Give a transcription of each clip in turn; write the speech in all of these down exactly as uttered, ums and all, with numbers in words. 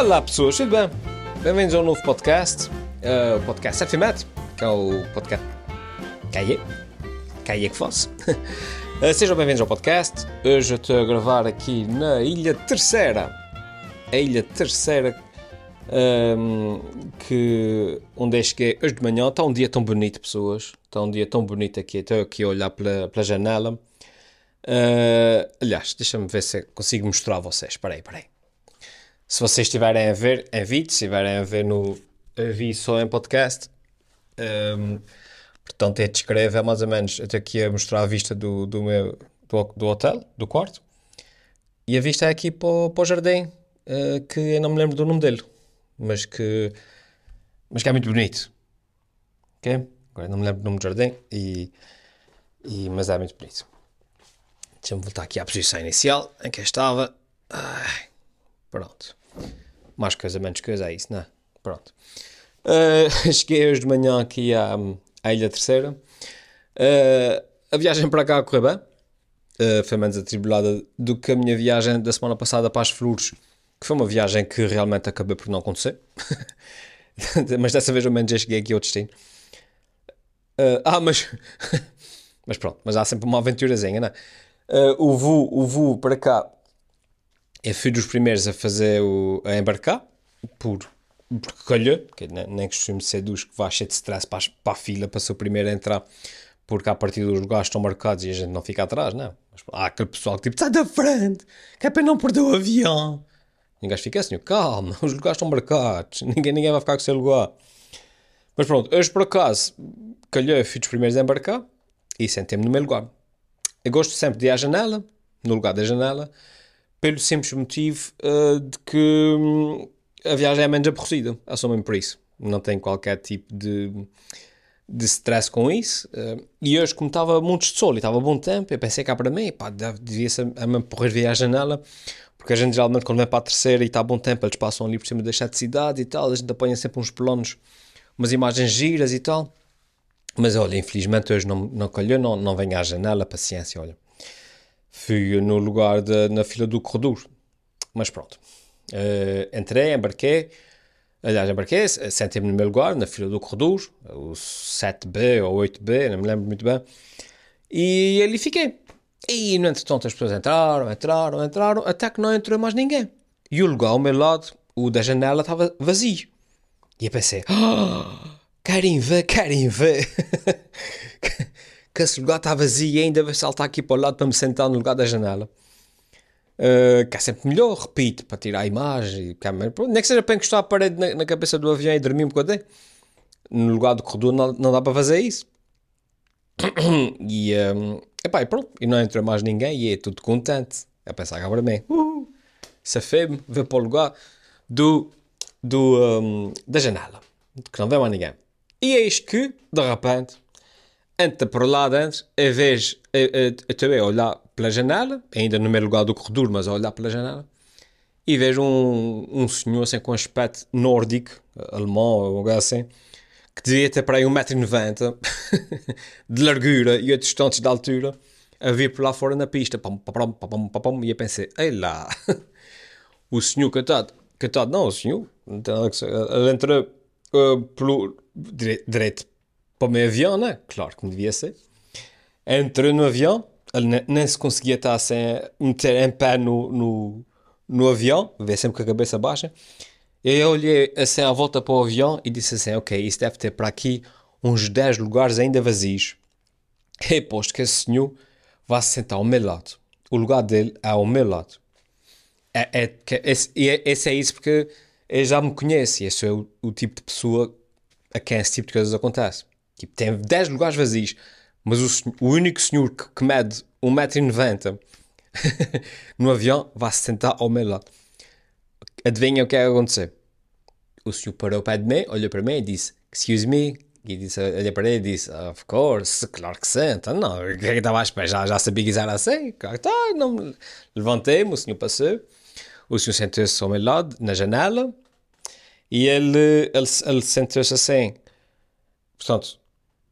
Olá pessoas, tudo bem? Bem-vindos ao novo podcast, o uh, podcast Sete Cidades, que é o podcast... Caia? Caia que fosse. uh, sejam bem-vindos ao podcast. Hoje eu estou a gravar aqui na Ilha Terceira. A Ilha Terceira, um, que onde eu cheguei hoje de manhã. Está um dia tão bonito, pessoas. Está um dia tão bonito aqui. Estou aqui a olhar pela, pela janela. Uh, aliás, deixa-me ver se consigo mostrar a vocês. Espera aí, espera aí. Se vocês estiverem a ver em vídeo, se estiverem a ver no a vi só em podcast, um, portanto é descrever mais ou menos. Eu estou aqui a mostrar a vista do, do, meu, do, do hotel, do quarto, e a vista é aqui para o, para o jardim, uh, que eu não me lembro do nome dele, mas que, mas que é muito bonito. Ok? Agora não me lembro do nome do jardim, e, e, mas é muito bonito. Deixa-me voltar aqui à posição inicial em que eu estava. Ai. Pronto. Mais coisa, menos coisa, é isso, não é? Pronto. Uh, cheguei hoje de manhã aqui à, à Ilha Terceira. Uh, a viagem para cá correu bem. Uh, foi menos atribulada do que a minha viagem da semana passada para as Flores, que foi uma viagem que realmente acabei por não acontecer. Mas dessa vez, ao menos, já cheguei aqui ao destino. Uh, ah, mas... mas pronto, mas há sempre uma aventurazinha, não é? Uh, o voo, o voo para cá... Eu fui dos primeiros a fazer o, a embarcar, por, porque calhou, porque nem, nem costumo ser dos que vai cheio de stress para, para a fila, para ser o primeiro a entrar, porque a partir dos lugares estão marcados e a gente não fica atrás, não. Mas há aquele pessoal que tipo, sai da frente, que é para não perder o avião. E o gajo fica assim, calma, os lugares estão marcados, ninguém, ninguém vai ficar com o seu lugar. Mas pronto, hoje por acaso, calhou, eu fui dos primeiros a embarcar e sentei-me no meu lugar. Eu gosto sempre de ir à janela, no lugar da janela, pelo simples motivo uh, de que um, a viagem é menos aborrecida. É só mesmo por isso. Não tenho qualquer tipo de, de stress com isso. Uh, e hoje, como estava montes de sol e estava bom tempo, eu pensei cá para mim, pá, devia-se a mesmo porrer via a janela, porque a gente geralmente, quando vem para a Terceira e está bom tempo, eles passam ali por cima das Sete Cidades e tal, a gente apanha sempre uns pelones, umas imagens giras e tal. Mas olha, infelizmente hoje não, não calhou, não, não venho à janela, paciência, olha. Fui no lugar, de, na fila do corredor, mas pronto, uh, entrei, embarquei, aliás, embarquei, sentei-me no meu lugar, na fila do corredor, o sete B ou oito B, não me lembro muito bem, e ali fiquei, e no entretanto as pessoas entraram, entraram, entraram, até que não entrou mais ninguém, e o lugar ao meu lado, o da janela, estava vazio, e eu pensei, oh, querem ver, querem ver, que esse lugar está vazio e ainda vai saltar aqui para o lado para me sentar no lugar da janela. Uh, que é sempre melhor, repito, para tirar a imagem. Nem que seja para encostar a parede na, na cabeça do avião e dormir um bocadinho. No lugar do corredor não, não dá para fazer isso. E, um, epá, e pronto, e não entra mais ninguém e é tudo contente. É pensar cá para mim. Uh, Safei-me, vou para o lugar do, do, um, da janela. Que não vê mais ninguém. E eis que, de repente... Entra por lá dentro, eu vejo, eu estou a olhar pela janela, ainda no meu lugar do corredor, mas a olhar pela janela, e vejo um, um senhor assim, com um aspecto nórdico, alemão ou algo assim, que devia ter para aí um metro e noventa de largura e outros tantos de altura, a vir por lá fora na pista, pam, pam, pam, pam, pam, e eu pensei, ei lá, o senhor catado, catado não, o senhor, ele entrou uh, pelo direito, para o meu avião, não é? Claro que me devia ser. Entrou no avião, ele nem se conseguia estar sem meter em pé no, no, no avião, veio sempre com a cabeça baixa. Eu olhei assim à volta para o avião e disse assim, ok, isso deve ter para aqui uns dez lugares ainda vazios. E posto que esse senhor vai se sentar ao meu lado. O lugar dele é ao meu lado. É, é, esse, é, esse é isso porque ele já me conhece. Esse é o, o tipo de pessoa a quem esse tipo de coisas acontece. Tipo, tem dez lugares vazios, mas o, senhor, o único senhor que, que mede um metro e noventa no avião vai se sentar ao meu lado. Adivinha o que é que aconteceu? O senhor parou para de mim, olhou para mim e disse, excuse me, e disse, olhei para ele e disse, of course, claro que senta, não, o que é que estava à espera? Já, já sabia que isso era assim, claro que está, não, levantei-me, o senhor passou, o senhor sentou-se ao meu lado, na janela, e ele, ele, ele sentou-se assim, portanto,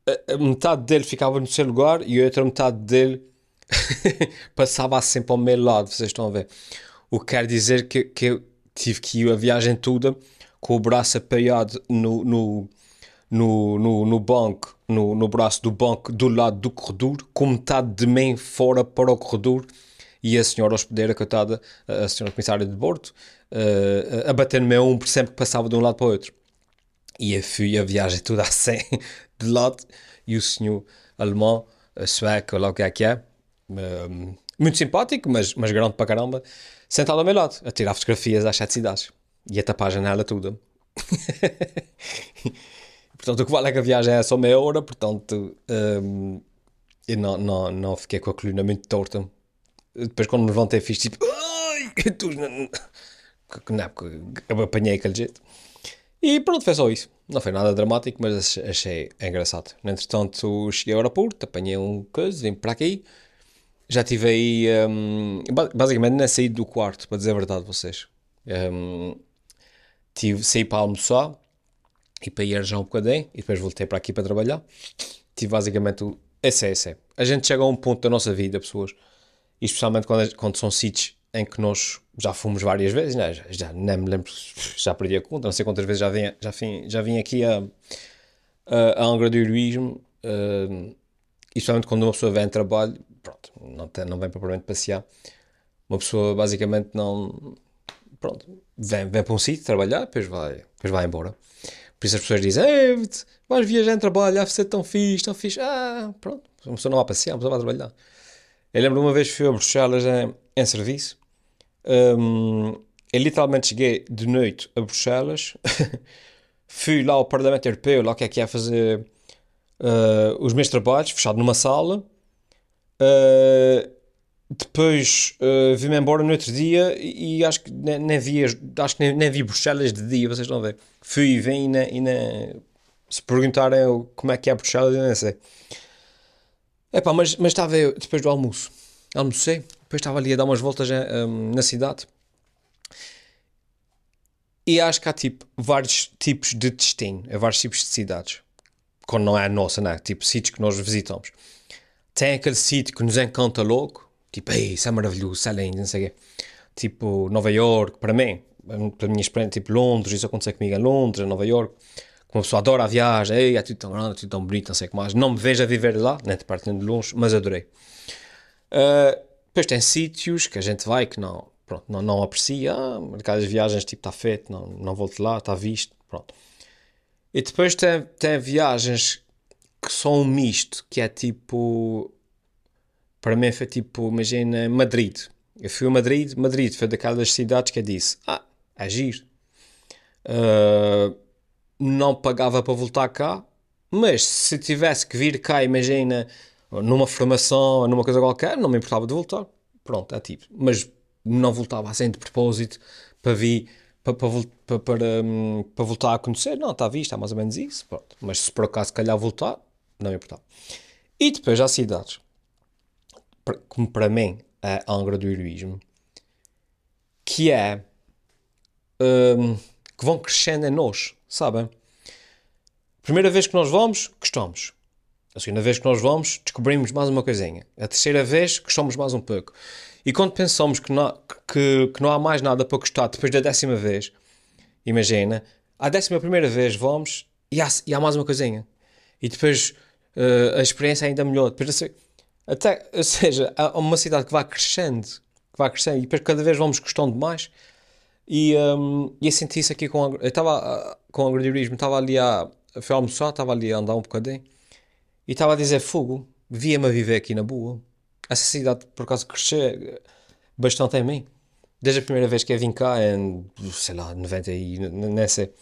a metade dele ficava no seu lugar e a outra metade dele passava assim para o meu lado, vocês estão a ver. O que quer dizer que, que eu tive que ir a viagem toda com o braço apoiado no, no, no, no, no banco, no, no braço do banco do lado do corredor, com metade de mim fora para o corredor, e a senhora hospedeira, coitada, a senhora comissária de bordo, uh, a bater-me a um por sempre que passava de um lado para o outro. E eu fui a viagem toda assim, de lado, e o senhor alemão, sueco, lá o que é que é, um, muito simpático, mas, mas grande para caramba, sentado ao meu lado, a tirar fotografias às Sete Cidades, e a tapar a janela toda. Portanto, o que vale é que a viagem é só meia hora, portanto, um, eu não, não, não fiquei com a coluna muito torta. Depois, quando me levantei, fiz tipo, ai, tu não, eu apanhei aquele jeito. E pronto, foi só isso. Não foi nada dramático, mas achei engraçado. Entretanto, cheguei ao aeroporto, apanhei um coisa, vim para aqui. Já estive aí, um, basicamente, nem saí do quarto, para dizer a verdade a vocês. Um, tive, saí para almoçar e para ir já um bocadinho, e depois voltei para aqui para trabalhar. Tive basicamente o... Esse é, esse é. A gente chega a um ponto da nossa vida, pessoas, e especialmente quando, quando são sítios em que nós já fomos várias vezes, né? já, já nem me lembro, já perdi a conta, não sei quantas vezes já vim, já vim, já vim aqui a, a, a Angra do Heroísmo, uh, e especialmente quando uma pessoa vem a trabalho, pronto, não, tem, não vem propriamente passear, uma pessoa basicamente não, pronto, vem, vem para um sítio trabalhar, depois vai, depois vai embora. Por isso as pessoas dizem, ei, vais viajar em trabalho, ah, você é tão fixe, tão fixe, ah, pronto, uma pessoa não vai passear, uma pessoa vai trabalhar. Eu lembro uma vez que fui a Bruxelas em, em serviço. Um, eu literalmente cheguei de noite a Bruxelas. Fui lá ao Parlamento Europeu, lá o que é que ia fazer uh, os meus trabalhos, fechado numa sala. uh, depois uh, vim-me embora no outro dia e, e acho que nem, nem vi acho que nem, nem vi Bruxelas de dia, vocês não veem. Fui e vim e, na, e na, se perguntarem como é que é Bruxelas, eu nem sei. Epá, mas, mas estava eu depois do almoço, almocei. Depois estava ali a dar umas voltas um, na cidade. E acho que há tipo vários tipos de destino, há vários tipos de cidades. Quando não é a nossa, não é? Tipo sítios que nós visitamos. Tem aquele sítio que nos encanta logo, tipo, ei, isso é maravilhoso, isso é lindo, não sei o quê. Tipo Nova Iorque, para mim, para a minha experiência, tipo Londres, isso aconteceu comigo em Londres, em Nova Iorque. Como a pessoa adora a viagem, ei, é tudo tão grande, é tudo tão bonito, não sei o que mais. Não me vejo a viver lá, nem de parte nem de longe, mas adorei. Uh, Depois tem sítios que a gente vai que não, pronto, não, não aprecia, ah, aquelas viagens tipo está feito, não, não volto lá, está visto, pronto. E depois tem, tem viagens que são um misto, que é tipo, para mim foi tipo, imagina, Madrid. Eu fui a Madrid, Madrid foi daquelas cidades que eu disse, ah, é giro. Uh, não pagava para voltar cá, mas se tivesse que vir cá, imagina... numa formação, numa coisa qualquer, não me importava de voltar, pronto, é tipo, mas não voltava assim de propósito para vir, para, para, para, para, para voltar a conhecer, não, está visto, está mais ou menos isso, pronto, mas se por acaso calhar voltar, não me importava. E depois há cidades, como para mim é a Angra do Heroísmo, que é, um, que vão crescendo em nós, sabem? Primeira vez que nós vamos, gostamos. A segunda vez que nós vamos, descobrimos mais uma coisinha. A terceira vez, gostamos mais um pouco. E quando pensamos que não, que, que não há mais nada para gostar depois da décima vez, imagina, à décima primeira vez vamos e há, e há mais uma coisinha. E depois uh, a experiência é ainda melhor. Depois, até, ou seja, há uma cidade que vai crescendo, que vai crescendo, e depois cada vez vamos gostando mais. E, um, e eu senti isso aqui com, eu estava, com o agroturismo, estava ali a, fui almoçar, estava ali a andar um bocadinho. E estava a dizer, fogo, via-me a viver aqui na boa. Essa cidade, por acaso, cresceu bastante em mim. Desde a primeira vez que eu vim cá, em, sei lá, noventa e... nem sei.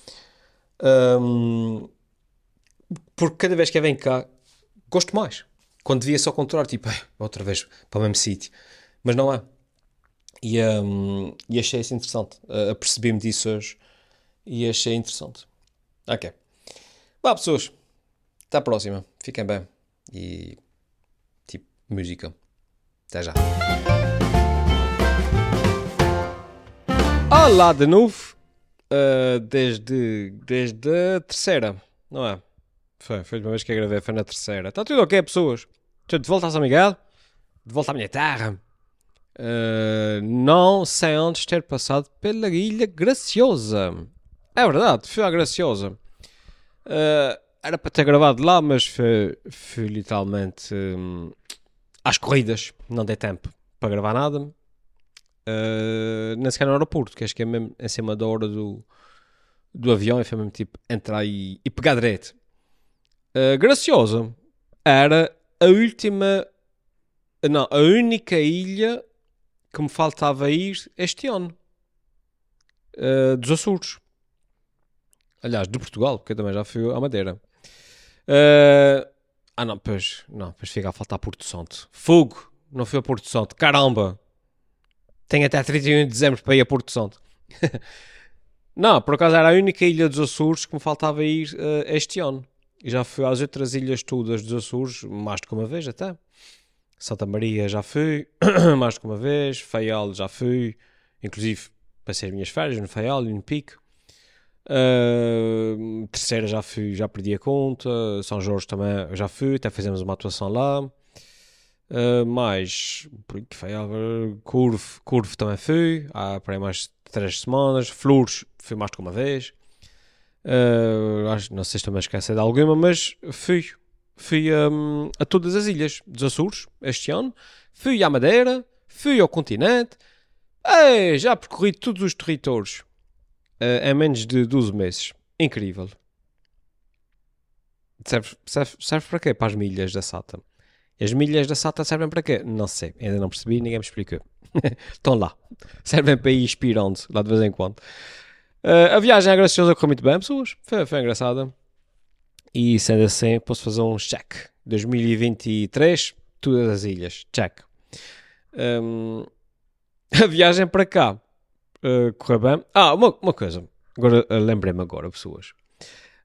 Um, porque cada vez que eu venho cá, gosto mais. Quando via só ao contrário, tipo, outra vez para o mesmo sítio. Mas não é. E, um, e achei isso interessante. Uh, Apercebi-me disso hoje. E achei interessante. Ok. Vá, pessoas. Até a próxima. Fiquem bem. E, tipo, música. Até já. Olá de novo. Uh, desde, desde a terceira, não é? Foi, foi uma vez que eu gravei, foi na terceira. Está tudo ok, pessoas? Estou de volta a São Miguel. De volta à minha terra. Uh, não sem antes ter passado pela Ilha Graciosa. É verdade, fui à Graciosa. Uh, era para ter gravado lá, mas fui, fui literalmente um, às corridas. Não dei tempo para gravar nada. Uh, nem sequer no aeroporto, que acho que é mesmo em cima da hora do, do avião. E foi mesmo tipo entrar e, e pegar direito. Uh, Graciosa era a última... Não, a única ilha que me faltava ir este ano. Uh, dos Açores. Aliás, de Portugal, porque eu também já fui à Madeira. Uh, ah não, pois, não, pois fica a faltar Porto Santo. Fogo! Não fui a Porto Santo. Caramba! Tenho até trinta e um de dezembro para ir a Porto Santo. Não, por acaso era a única ilha dos Açores que me faltava ir uh, este ano. E já fui às outras ilhas todas dos Açores, mais do que uma vez até. Santa Maria já fui, mais que uma vez, Faial já fui, inclusive passei as minhas férias no Faial e no Pico. Uh, terceira já fui, já perdi a conta, São Jorge também já fui, até fizemos uma atuação lá. Uh, mais, Faial, Curvo, Curvo também fui, há para aí mais três semanas, Flores fui mais que uma vez. Uh, acho, não sei se também esqueci de alguma, mas fui. Fui um, a todas as ilhas dos Açores este ano, fui à Madeira, fui ao continente, ei, já percorri todos os territórios uh, em menos de doze meses. Incrível. Serve, serve, serve para quê? Para as milhas da Sata. As milhas da Sata servem para quê? Não sei, ainda não percebi, ninguém me explicou. Estão lá, servem para ir expirando lá de vez em quando. Uh, a viagem à Graciosa correu muito bem, pessoas, foi, foi engraçada. E sendo assim, posso fazer um check. dois mil e vinte e três, todas as ilhas, check. Um, a viagem para cá uh, correu bem. Ah, uma, uma coisa, agora uh, lembrei-me agora, pessoas.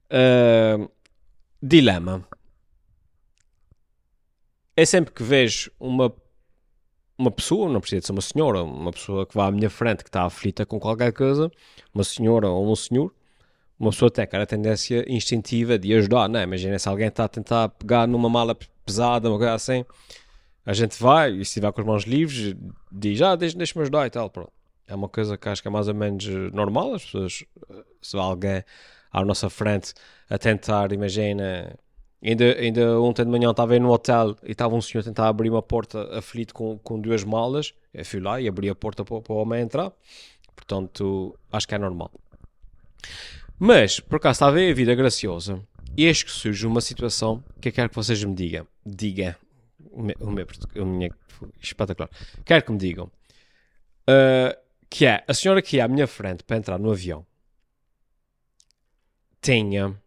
Uh, dilema. É sempre que vejo uma, uma pessoa, não precisa de ser uma senhora, uma pessoa que vai à minha frente, que está aflita com qualquer coisa, uma senhora ou um senhor, uma pessoa tem cara, a tendência instintiva de ajudar, não é? Imagina se alguém está a tentar pegar numa mala pesada, uma coisa assim, a gente vai, e se estiver com as mãos livres, diz, ah, deixa-me ajudar e tal, pronto. É uma coisa que acho que é mais ou menos normal, as pessoas, se há alguém à nossa frente a tentar, imagina, ainda, ainda ontem de manhã estava aí no hotel e estava um senhor a tentar abrir uma porta aflito com, com duas malas, eu fui lá e abri a porta para, para o homem entrar, portanto, acho que é normal. Mas, por acaso, estava aí a vida graciosa e acho que surge uma situação que eu quero que vocês me digam. Diga. O meu, o meu, o meu espetacular. Quero que me digam. Uh, que é, a senhora que ia à minha frente para entrar no avião tinha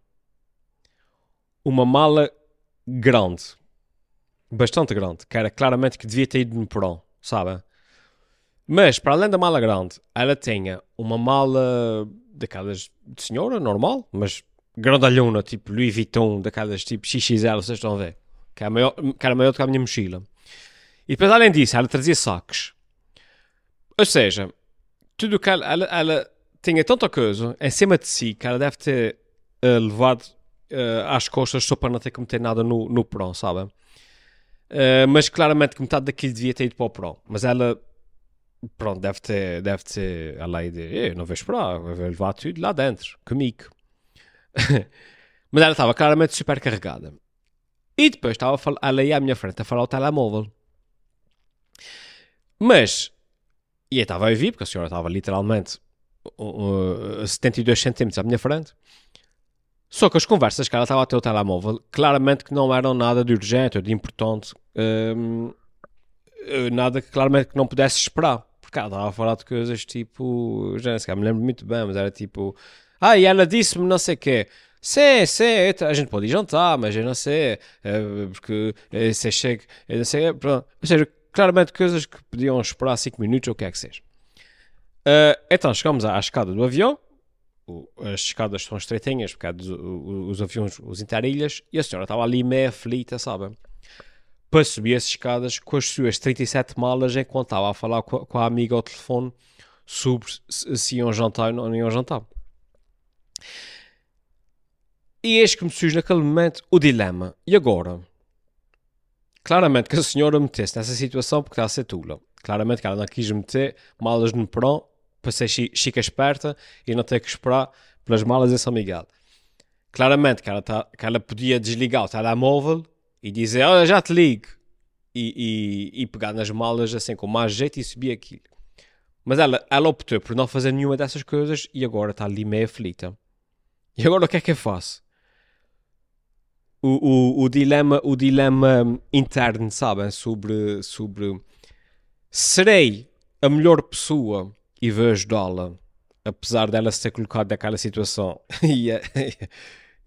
uma mala grande. Bastante grande. Que era claramente que devia ter ido no porão, sabe? Mas, para além da mala grande, ela tinha uma mala... daquelas de senhora, normal, mas grandalhona, tipo Louis Vuitton, daquelas tipo X X L, vocês estão a ver, que era maior, que era maior do que a minha mochila. E depois, além disso, ela trazia sacos. Ou seja, tudo que ela, ela, ela tinha tanta coisa em cima de si que ela deve ter uh, levado uh, às costas só para não ter que meter nada no, no porão, sabe? Uh, mas claramente que metade daquilo devia ter ido para o porão, mas ela... Pronto, deve ter, deve ter a lei de, não vou esperar, vou levar tudo lá dentro, comigo. Mas ela estava claramente super carregada. E depois estava a falar, ela ia à minha frente a falar o telemóvel. Mas, e eu estava a ouvir, porque a senhora estava literalmente uh, setenta e dois centímetros à minha frente. Só que as conversas que ela estava a ter o telemóvel, claramente que não eram nada de urgente ou de importante, um, nada que claramente que não pudesse esperar. Porque ela estava a falar de coisas tipo... Já não sei, me lembro muito bem, mas era tipo... Ah, e ela disse-me não sei o quê. Sim, sim, a gente pode ir jantar, mas eu não sei. Porque se chega... Eu não sei, pronto. Ou seja, claramente coisas que podiam esperar cinco minutos ou o que é que seja. Uh, então, chegamos à escada do avião. As escadas são estreitinhas, porque há dos, os aviões, os interilhas. E a senhora estava ali meio aflita, sabe? Para subir as escadas com as suas trinta e sete malas enquanto estava a falar com a, com a amiga ao telefone sobre se iam jantar ou não iam jantar. E este que me surge naquele momento o dilema. E agora? Claramente que a senhora metesse nessa situação porque está a ser tula. Claramente que ela não quis meter malas no porão para ser chica esperta e não ter que esperar pelas malas em São Miguel. Claramente que ela, tá, que ela podia desligar o telemóvel e dizer, olha, já te ligo, e, e, e pegar nas malas assim com mais jeito e subir aquilo. Mas ela, ela optou por não fazer nenhuma dessas coisas e agora está ali meio aflita. E agora o que é que eu faço? O, o, o, dilema, o dilema interno, sabem? Sobre, sobre... Serei a melhor pessoa e vou ajudá-la, apesar dela se ter colocado naquela situação. e,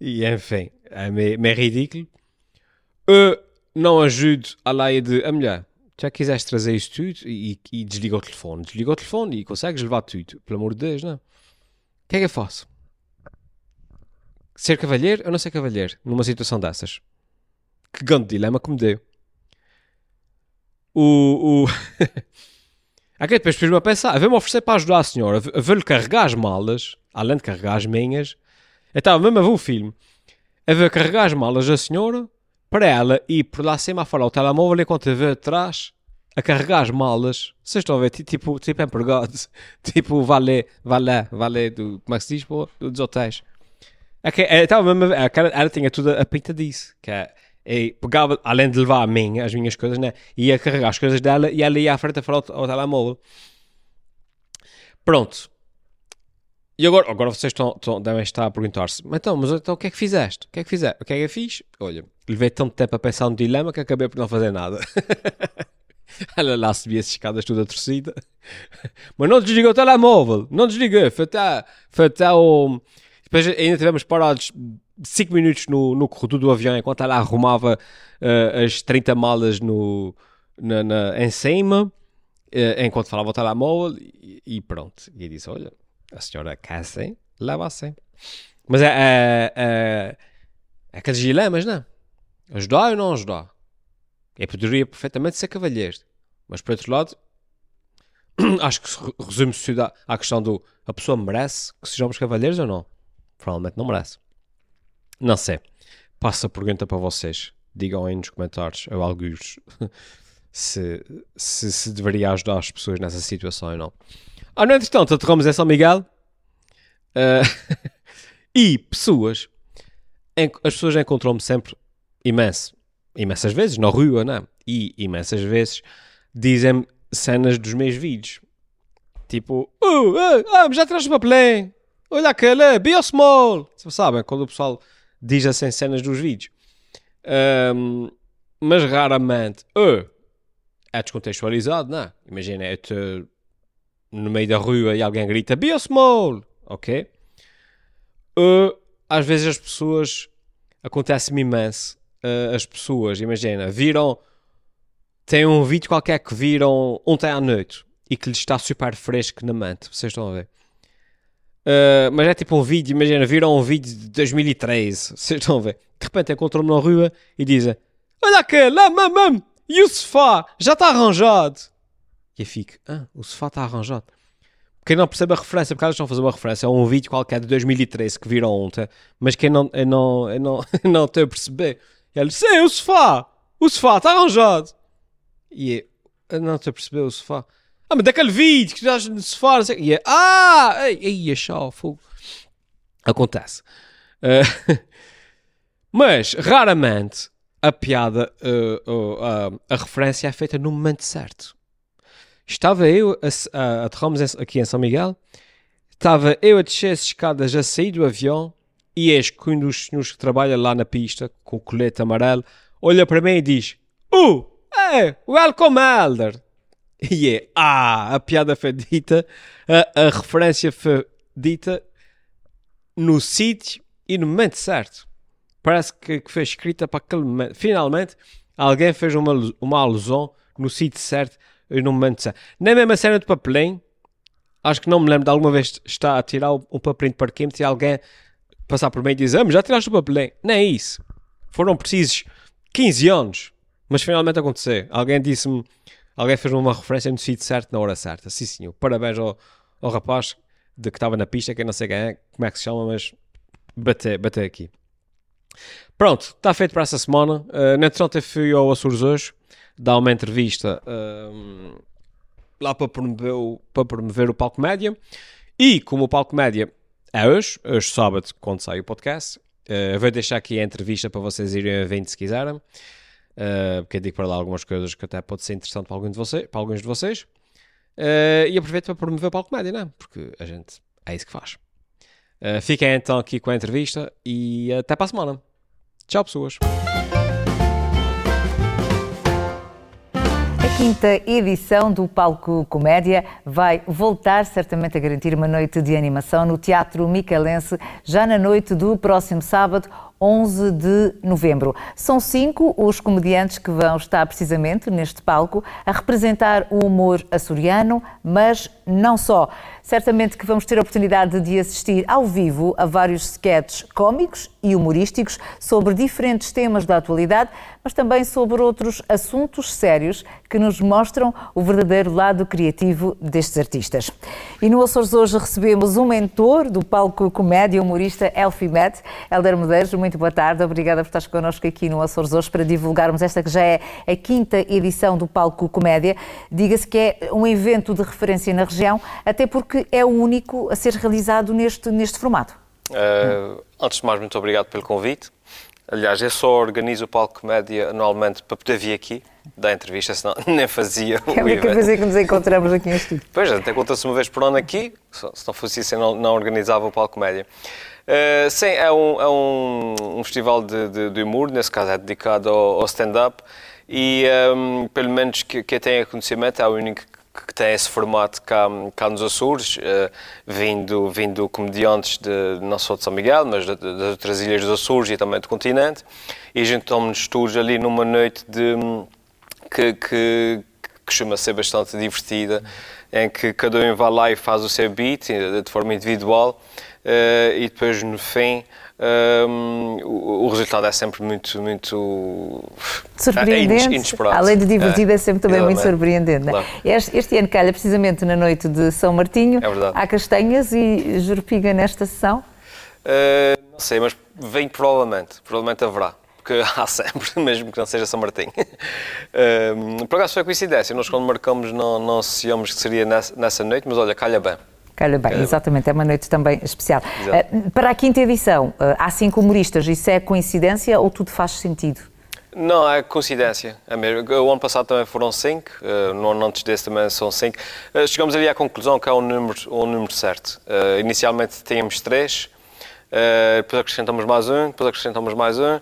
e, enfim, é meio, meio ridículo. Eu não ajudo a lei de... A mulher, já quiseste trazer isso tudo e, e desliga o telefone. Desliga o telefone e consegues levar tudo. Pelo amor de Deus, não é? O que é que eu faço? Ser cavalheiro ou não ser cavalheiro numa situação dessas? Que grande dilema que me deu. O... o... Aqui depois fiz-me a pensar, vou-me oferecer para ajudar a senhora, vou-lhe carregar as malas, além de carregar as minhas. Então, mesmo a ver o filme, eu vou carregar as malas da senhora para ela ir por lá cima a falar o telemóvel enquanto eu vou atrás a carregar as malas. Vocês estão a ver, tipo, tipo empregado, tipo o valet, valet, valet do, como é que se diz, pô, dos hotéis. Okay, então, ela tinha tudo a pinta disso, que é, pegava, além de levar a minha, as minhas coisas, né, ia carregar as coisas dela e ela ia à frente a falar ao, ao telemóvel. Pronto. E agora, agora vocês estão, estão, devem estar a perguntar-se, mas então, mas então, o que é que fizeste? O que é que fizeste? O que é que eu fiz? Olha, levei tanto tempo a pensar no dilema que acabei por não fazer nada. Ela lá subia as escadas toda torcida. Mas não desligou o telemóvel, não desliguei, foi até, foi até o... Depois ainda tivemos parados cinco minutos no, no corredor do avião enquanto ela arrumava uh, as trinta malas no, na, na, em cima, uh, enquanto falava o telemóvel e, e pronto. E eu disse, olha, a senhora quer sim, leva assim. Mas é, é, é, é aqueles dilemas, não é? Ajudar ou não ajudar? Eu poderia perfeitamente ser cavalheiro, mas por outro lado, acho que se resume-se à questão do, a pessoa merece que sejamos cavalheiros ou não? Provavelmente não merece. Não sei. Passo a pergunta para vocês. Digam aí nos comentários, ou alguns, se, se, se deveria ajudar as pessoas nessa situação ou não. Ah, no entretanto, aterramos em São Miguel. Uh, e pessoas. Em, as pessoas encontram-me sempre imenso. Imensas vezes, na rua, não é? E imensas vezes dizem-me cenas dos meus vídeos. Tipo, uh, uh, uh, já traz uma play. Olha aquela, Biosmol! Vocês sabem, quando o pessoal diz assim cenas dos vídeos. Um, mas raramente oh, é descontextualizado, não é? Imagina, eu estou no meio da rua e alguém grita Biosmol! Ok? Oh, às vezes as pessoas... Acontece-me imenso. Uh, as pessoas, imagina, viram... Tem um vídeo qualquer que viram ontem à noite e que lhes está super fresco na mente. Vocês estão a ver? Uh, mas é tipo um vídeo, imagina, viram um vídeo de dois mil e treze, vocês estão a ver, de repente encontram-me na rua e dizem, olha aquele, mamam, e o sofá já está arranjado, e eu fico, ah, o sofá está arranjado. Quem não percebe a referência, porque elas estão a fazer uma referência a um vídeo qualquer de dois mil e treze que viram ontem, mas quem não, eu não, eu não, eu não estou a perceber, e ele, sim, o sofá, o sofá está arranjado, e eu, eu não estou a perceber o sofá. Ah, mas daquele vídeo que tu estás no sofá, não sei... E é, ah, aí é chá, fogo. Acontece. Uh, mas, raramente, a piada, uh, uh, uh, a referência é feita no momento certo. Estava eu, a, a, aterramos em, aqui em São Miguel, estava eu a descer as escadas, a sair do avião, e eis que um dos senhores que trabalha lá na pista, com o colete amarelo, olha para mim e diz, Uh, hey, welcome, Helder. E yeah. é, ah, a piada foi dita, a, a referência foi dita no sítio e no momento certo. Parece que, que foi escrita para aquele momento. Finalmente, alguém fez uma, uma alusão no sítio certo e no momento certo. Nem mesmo a cena do papelinho, acho que não me lembro de alguma vez estar a tirar um papelinho de parquímetro e alguém passar por mim e dizer, ah, mas já tiraste o papelinho. Nem é isso. Foram precisos quinze anos, mas finalmente aconteceu. Alguém disse-me, Alguém fez uma referência no sítio certo, na hora certa. Sim, senhor. Parabéns ao, ao rapaz de que estava na pista, que eu não sei quem é, como é que se chama, mas bateu, bateu aqui. Pronto, está feito para essa semana. Uh, no entretanto, eu fui ao Açores hoje, dar uma entrevista uh, lá para promover, para promover o Palco Comédia. E como o Palco Comédia é hoje, hoje sábado, quando sai o podcast, uh, vou deixar aqui a entrevista para vocês irem a vinte se quiserem, uh, porque eu digo para lá algumas coisas que até pode ser interessante para alguns de, você, para alguns de vocês. Uh, e aproveito para promover o Palco Comédia, não é? Porque a gente é isso que faz. Uh, fiquem então aqui com a entrevista e até para a semana. Tchau, pessoas. A quinta edição do Palco Comédia vai voltar certamente a garantir uma noite de animação no Teatro Micaelense já na noite do próximo sábado, onze de novembro. São cinco os comediantes que vão estar precisamente neste palco a representar o humor açoriano, mas não só. Certamente que vamos ter a oportunidade de assistir ao vivo a vários sketches cómicos e humorísticos sobre diferentes temas da atualidade, mas também sobre outros assuntos sérios que nos mostram o verdadeiro lado criativo destes artistas. E no Açores hoje recebemos um mentor do Palco Comédia, humorista Elfimed, Helder Medeiros. Muito boa tarde, obrigada por estar connosco aqui no Açores hoje para divulgarmos esta que já é a quinta edição do Palco Comédia. Diga-se que é um evento de referência na região, até porque que é o único a ser realizado neste, neste formato. Uh, antes de mais, muito obrigado pelo convite. Aliás, eu só organizo o Palco Comédia anualmente para poder vir aqui, dar entrevista, senão nem fazia o evento. É a única vez que nos encontramos aqui em estúdio. Pois, até conta-se uma vez por ano aqui, se não fosse isso eu não, não organizava o Palco Comédia. Uh, sim, é um, é um, um festival de, de, de humor, nesse caso é dedicado ao, ao stand-up, e um, pelo menos que, que tenha conhecimento é o único que tem esse formato cá, cá nos Açores, eh, vindo, vindo comediantes de, não só de São Miguel, mas de, de, das outras ilhas dos Açores e também do continente, e juntamos-nos todos ali numa noite de, que, que, que costuma ser bastante divertida, em que cada um vai lá e faz o seu beat de forma individual, eh, e depois no fim Um, o, o resultado é sempre muito, muito surpreendente, é inesperado. Além de divertido, é, é sempre também exatamente. Muito surpreendente. Claro. Este, este ano calha precisamente na noite de São Martinho. É verdade. Há castanhas e jurupiga nesta sessão? Uh, não sei, mas vem provavelmente, provavelmente haverá. Porque há sempre, mesmo que não seja São Martinho. Um, por acaso foi coincidência, nós quando marcamos não, não associamos que seria nessa, nessa noite, mas olha, calha bem. Olha bem, exatamente, é uma noite também especial. Uh, para a quinta edição, uh, há cinco humoristas, isso é coincidência ou tudo faz sentido? Não, é coincidência, é mesmo. O ano passado também foram cinco, uh, no ano antes desse também são cinco. Uh, chegamos ali à conclusão que é um número, um número certo. Uh, inicialmente tínhamos três, uh, depois acrescentamos mais um, depois acrescentamos mais um,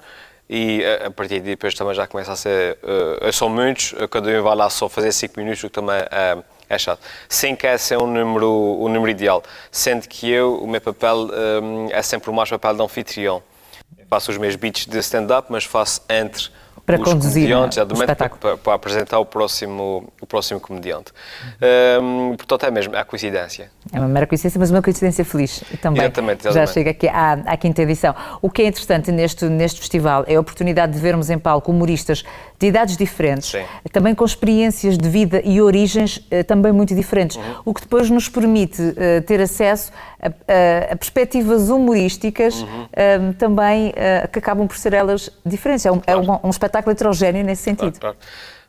e a, a partir de depois também já começa a ser, uh, são muitos, cada um vai lá só fazer cinco minutos, o que também é... Uh, É chato. Sem que esse é um número, um número ideal. Sendo que eu, o meu papel um, é sempre o mais papel de anfitrião. Eu faço os meus beats de stand-up, mas faço entre para os conduzir, comediantes, né? O para, para, para apresentar o próximo, o próximo comediante. Uhum. Um, portanto, é mesmo, é coincidência. É uma mera coincidência, mas uma coincidência feliz também. Exatamente, exatamente. Já chega aqui à, à quinta edição. O que é interessante neste, neste festival é a oportunidade de vermos em palco humoristas de idades diferentes, sim, também com experiências de vida e origens eh, também muito diferentes, uhum, o que depois nos permite eh, ter acesso a, a, a perspectivas humorísticas, uhum, eh, também eh, que acabam por ser elas diferentes. É um, claro, é um, um espetáculo heterogéneo nesse sentido. Claro, claro.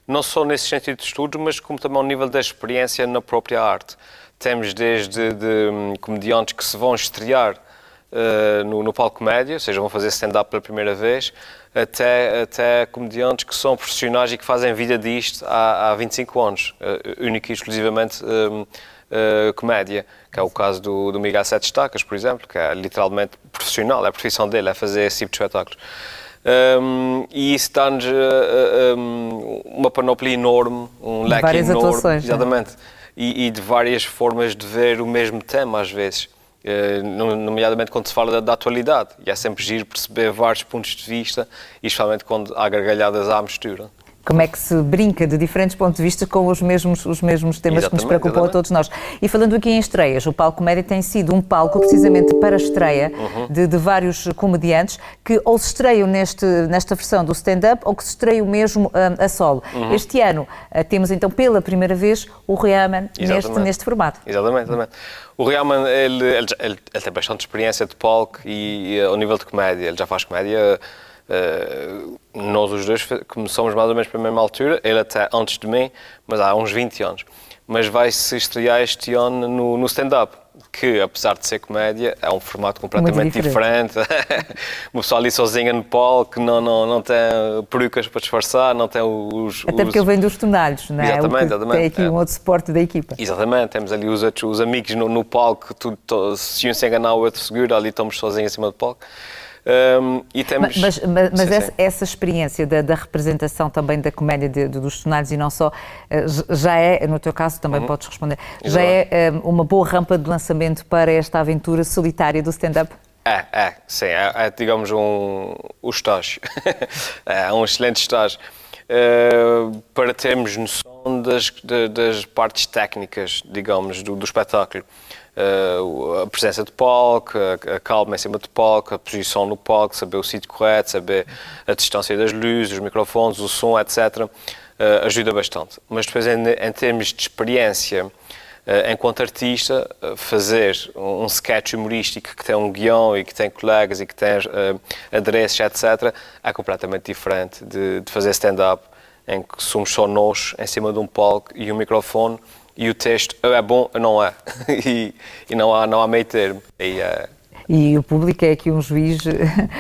Não só nesse sentido de estudo, mas como também ao nível da experiência na própria arte. Temos desde de, comediantes que se vão estrear uh, no, no palco comédia, ou seja, vão fazer stand-up pela primeira vez, até, até comediantes que são profissionais e que fazem vida disto há, há vinte e cinco anos, uh, único e exclusivamente um, uh, comédia, que é o caso do, do Miguel Sete Estacas, por exemplo, que é literalmente profissional, é a profissão dele, é fazer esse tipo de espetáculos. Um, e isso dá-nos uh, uh, um, uma panoplia enorme, um leque várias enorme, atuações, exatamente, né? E, e de várias formas de ver o mesmo tema às vezes, eh, nomeadamente quando se fala da, da atualidade, e é sempre giro perceber vários pontos de vista, e especialmente quando há gargalhadas à mistura. Como é que se brinca de diferentes pontos de vista com os mesmos, os mesmos temas, exatamente, que nos preocupam, exatamente, a todos nós. E falando aqui em estreias, o Palco Comédia tem sido um palco precisamente para estreia, uhum, de, de vários comediantes que ou se estreiam neste, nesta versão do stand-up ou que se estreiam mesmo uh, a solo. Uhum. Este ano uh, temos então pela primeira vez o Reaman neste, neste formato. Exatamente, exatamente. O Reaman, ele, ele, ele, ele tem bastante experiência de palco e, e ao nível de comédia, ele já faz comédia... Uh, nós os dois começamos mais ou menos para a mesma altura, ele até antes de mim, mas há uns vinte anos. Mas vai-se estrear este ano no, no stand-up, que apesar de ser comédia, é um formato completamente diferente. diferente. Uma pessoa ali sozinha no palco, que não, não, não tem perucas para disfarçar, não tem os... Até os... porque ele vem dos tonalhos, não é? Exatamente, exatamente. Tem aqui é. um outro suporte da equipa. Exatamente, temos ali os, os amigos no, no palco, tudo, tudo, se um se enganar o outro segura, ali estamos sozinhos em cima do palco. Um, e temos... Mas, mas, mas sim, essa, sim. essa experiência da, da representação também da comédia de, de, dos cenários e não só, já é, no teu caso também uhum. podes responder, Exato. já é um, uma boa rampa de lançamento para esta aventura solitária do stand-up? É, é, sim, é, é digamos um, um estágio, é um excelente estágio uh, para termos noção das, das partes técnicas, digamos, do, do espetáculo. Uh, a presença de palco, a, a calma em cima de palco, a posição no palco, saber o sítio correto, saber a distância das luzes, os microfones, o som, etcétera. Uh, ajuda bastante. Mas depois, em, em termos de experiência, uh, enquanto artista, uh, fazer um, um sketch humorístico que tem um guião e que tem colegas e que tem uh, adereços, etcétera, é completamente diferente de, de fazer stand-up, em que somos só nós em cima de um palco e um microfone. E o texto é bom ou não é? E, e não há, não há meio termo. E, é... e o público é aqui um juiz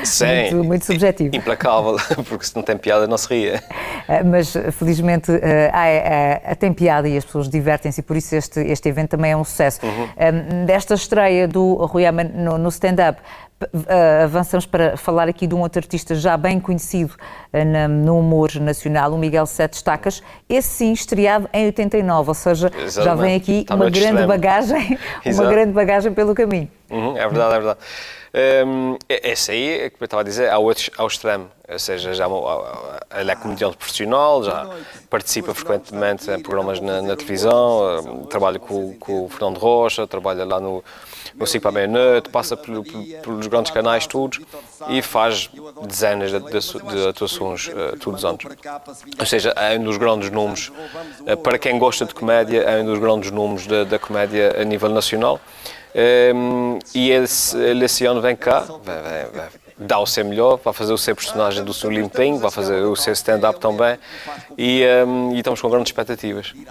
Sim, muito, muito subjetivo. Implacável, porque se não tem piada não se ria. Mas felizmente há, há, tem piada e as pessoas divertem-se, por isso este, este evento também é um sucesso. Uhum. Desta estreia do Reaman no, no stand-up, avançamos para falar aqui de um outro artista já bem conhecido no humor nacional, o Miguel Sete Estacas, esse sim estreado em oitenta e nove, ou seja, Exatamente. já vem aqui Está uma grande extremo. bagagem, Exato. uma grande bagagem pelo caminho. Uhum, é verdade, é verdade. Um, esse aí, é como eu estava a dizer, há outros ao extremo, ou seja, já, ele é comediante profissional, já participa frequentemente em programas na, na televisão, trabalha com, com o Fernando Rocha, trabalha lá no no cinco para a meia-noite, passa pelos, pelos grandes canais todos e faz dezenas de, de, de atuações uh, todos os anos. Ou seja, é um dos grandes nomes, uh, para quem gosta de comédia, é um dos grandes nomes da, da comédia a nível nacional. Um, e ele, ele esse ano vem cá, vai, vai, vai dar o seu melhor, vai fazer o seu personagem do seu limpinho, vai fazer o seu stand-up também e, um, e estamos com grandes expectativas. Uh,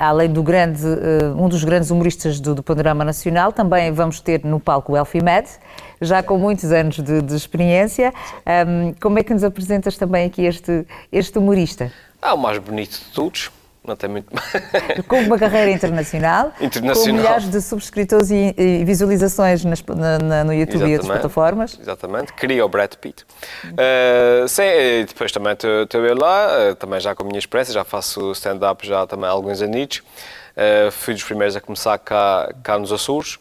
além do grande, uh, um dos grandes humoristas do, do panorama nacional, também vamos ter no palco o Elfimed, já com muitos anos de, de experiência. Um, como é que nos apresentas também aqui este, este humorista? Ah, o mais bonito de todos. Não tem muito... Com uma carreira internacional, internacional, com milhares de subscritores e, e visualizações nas, na, na, no YouTube exatamente, e outras plataformas. Exatamente, queria o Brad Pitt. Uh, sim, e depois também estou eu lá, também já com a minha experiência, já faço stand-up já também há alguns anos. Uh, fui dos primeiros a começar cá, cá nos Açores.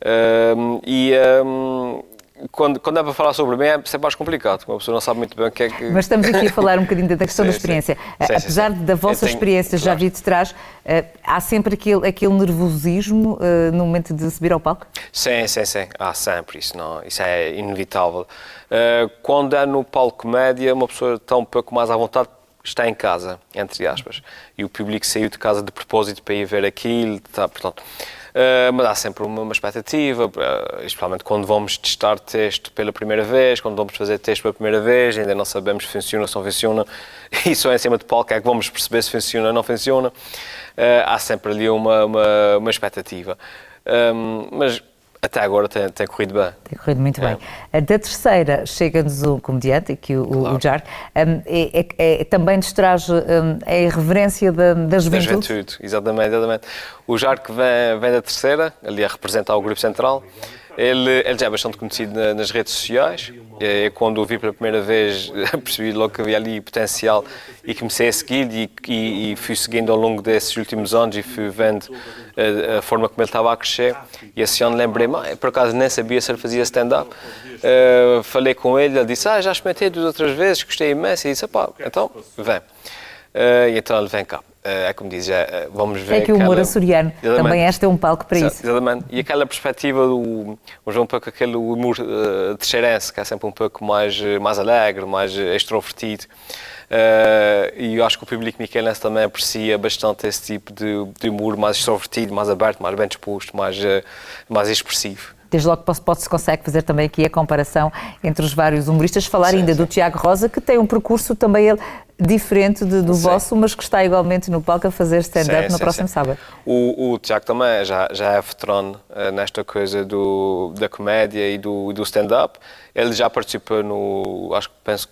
Uh, e... Um, Quando, quando é para falar sobre mim é sempre mais complicado, uma pessoa não sabe muito bem o que é que... Mas estamos aqui a falar um bocadinho da questão sim, da experiência. Sim, sim, Apesar sim, sim. da vossa tenho... experiência claro. já vir de trás, há sempre aquele, aquele nervosismo no momento de subir ao palco? Sim, sim, sim. Há sempre isso, não, isso é inevitável. Quando é no palco comédia, uma pessoa está um pouco mais à vontade, está em casa, entre aspas. E o público saiu de casa de propósito para ir ver aquilo, tá, portanto... Uh, mas há sempre uma, uma expectativa, uh, especialmente quando vamos testar texto pela primeira vez, quando vamos fazer texto pela primeira vez, ainda não sabemos se funciona ou se não funciona, e só em cima de palco é que vamos perceber se funciona ou não funciona. Uh, há sempre ali uma, uma, uma expectativa. Um, mas até agora tem, tem corrido bem. Tem corrido muito é. bem. Da terceira chega-nos um comediante, aqui o, claro. o Jarc, um, é, é, é, também nos traz um, a irreverência da, da juventude. Da juventude, exatamente, exatamente. O Jarc vem, vem da terceira, ali a representar o Grupo Central. Ele, ele já é bastante conhecido na, nas redes sociais. Eu, quando o vi pela primeira vez, percebi logo que havia ali potencial e comecei a seguir e, e, e fui seguindo ao longo desses últimos anos e fui vendo a, a forma como ele estava a crescer. E esse ano lembrei-me, por acaso nem sabia se ele fazia stand-up. Uh, falei com ele, ele disse, ah, já experimentei duas outras vezes, gostei imenso. E disse, pá, então vem. Uh, e então ele vem cá. É como diz, é, vamos ver... É que o humor aquela... açoriano, Exatamente. também este é um palco para Exatamente. isso. Exatamente. E aquela perspectiva, do, vamos ver um pouco aquele humor uh, teixeirense, que é sempre um pouco mais, mais alegre, mais extrovertido. Uh, e eu acho que o público micaelense também aprecia bastante esse tipo de, de humor mais extrovertido, mais aberto, mais bem disposto, mais, uh, mais expressivo. Desde logo pode-se consegue fazer também aqui a comparação entre os vários humoristas, falar sim, ainda sim. do Tiago Rosa, que tem um percurso também ele, diferente de, do sim. vosso, mas que está igualmente no palco a fazer stand-up no sim, próximo sim. sábado. O, o Tiago também já, já é veterano nesta coisa do, da comédia e do, do stand-up. Ele já participa no, acho que penso,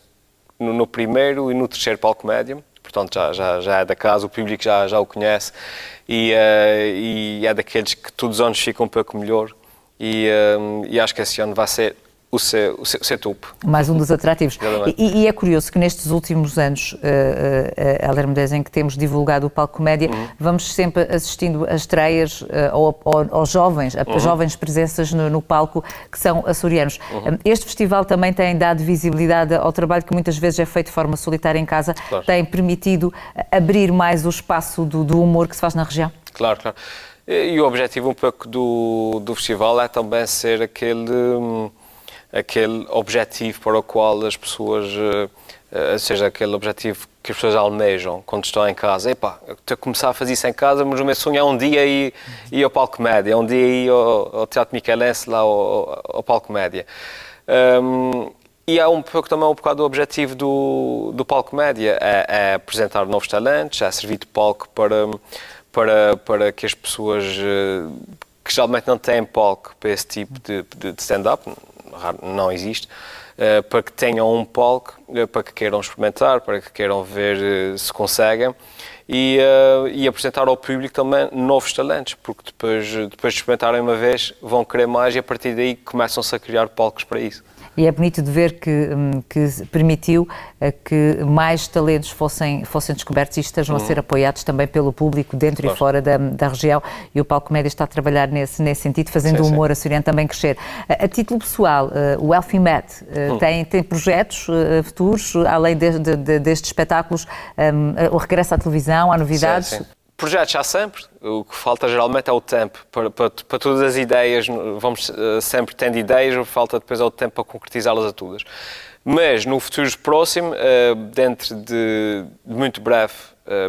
no, no primeiro e no terceiro palco comédia. Portanto, já, já, já é da casa, o público já, já o conhece e, uh, e é daqueles que todos os anos ficam um pouco melhor. E, um, e acho que esse ano vai ser o seu, o seu, o seu topo. Mais um dos atrativos. e, e é curioso que nestes últimos anos, Helder Medeiros, em que temos divulgado o Palco Comédia, uhum. vamos sempre assistindo às estreias uh, ou, ou, ou jovens, a uhum. jovens presenças no, no palco que são açorianos. Uhum. Este festival também tem dado visibilidade ao trabalho que muitas vezes é feito de forma solitária em casa, claro. Tem permitido abrir mais o espaço do, do humor que se faz na região? Claro, claro. E o objetivo um pouco do, do festival é também ser aquele, aquele objetivo para o qual as pessoas, seja aquele objetivo que as pessoas almejam quando estão em casa. Epá, eu estou a começar a fazer isso em casa, mas o meu sonho é um dia ir, ir ao Palco Comédia, um dia ir ao, ao Teatro Micaelense, lá ao, ao Palco Comédia. Um, E há um pouco também um bocado o objetivo do, do Palco Comédia, é, é apresentar novos talentos, é servir de palco para, para, para que as pessoas que geralmente não têm palco para esse tipo de, de, de stand-up, não existe, para que tenham um palco, para que queiram experimentar, para que queiram ver se conseguem e, e apresentar ao público também novos talentos, porque depois, depois de experimentarem uma vez vão querer mais e a partir daí começam-se a criar palcos para isso. E é bonito de ver que, que permitiu que mais talentos fossem, fossem descobertos e estejam uhum. a ser apoiados também pelo público dentro claro. E fora da, da região. E o Palco Comédia está a trabalhar nesse, nesse sentido, fazendo sim, o humor açoriano também crescer. A, a título pessoal, o Elfimet uhum. tem, tem projetos uh, futuros, além de, de, de, destes espetáculos, um, o regresso à televisão, há novidades? Sim, sim. Projetos há sempre, o que falta geralmente é o tempo, para, para, para todas as ideias, vamos sempre tendo ideias, falta depois é o tempo para concretizá-las a todas. Mas no futuro próximo, dentro de muito breve,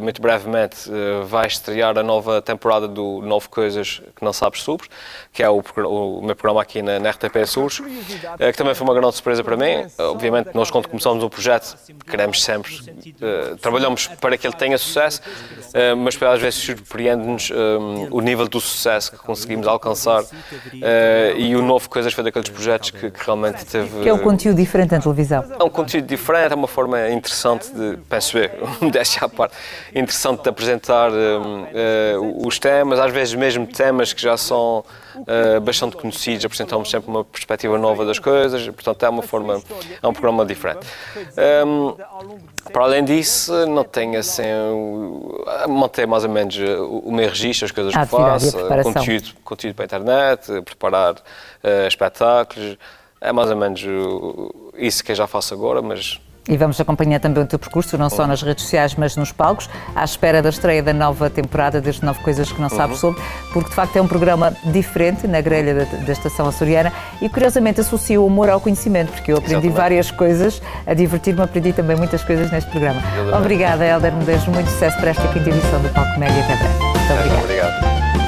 muito brevemente, vai estrear a nova temporada do Novo Coisas que não sabes sobre, que é o, o meu programa aqui na, na R T P Açores, que também foi uma grande surpresa para mim. Obviamente, nós quando começamos um projeto, queremos sempre, uh, trabalhamos para que ele tenha sucesso, uh, mas às vezes surpreende-nos um, o nível do sucesso que conseguimos alcançar uh, e o Novo Coisas foi daqueles projetos que, que realmente teve... Que é um conteúdo diferente na televisão. É um conteúdo diferente, é uma forma interessante de, penso eu, me deixa à parte, interessante de apresentar um, uh, os temas, às vezes mesmo temas que já são uh, bastante conhecidos, apresentamos sempre uma perspectiva nova das coisas, portanto é uma forma, é um programa diferente. Um, para além disso, não tenho assim, manter mais ou menos o meu registro, as coisas que faço, conteúdo, conteúdo para a internet, preparar uh, espetáculos, é mais ou menos isso que eu já faço agora, mas... E vamos acompanhar também o teu percurso, não só nas redes sociais, mas nos palcos, à espera da estreia da nova temporada deste Nove Coisas que não sabes sobre, porque de facto é um programa diferente na grelha da, da Estação Açoriana e curiosamente associa o humor ao conhecimento, porque eu aprendi exatamente. Várias coisas, a divertir-me aprendi também muitas coisas neste programa. Exatamente. Obrigada, Helder Medeiros, muito sucesso para esta quinta edição do Palco Comédia. Até breve. Muito obrigada. Obrigado.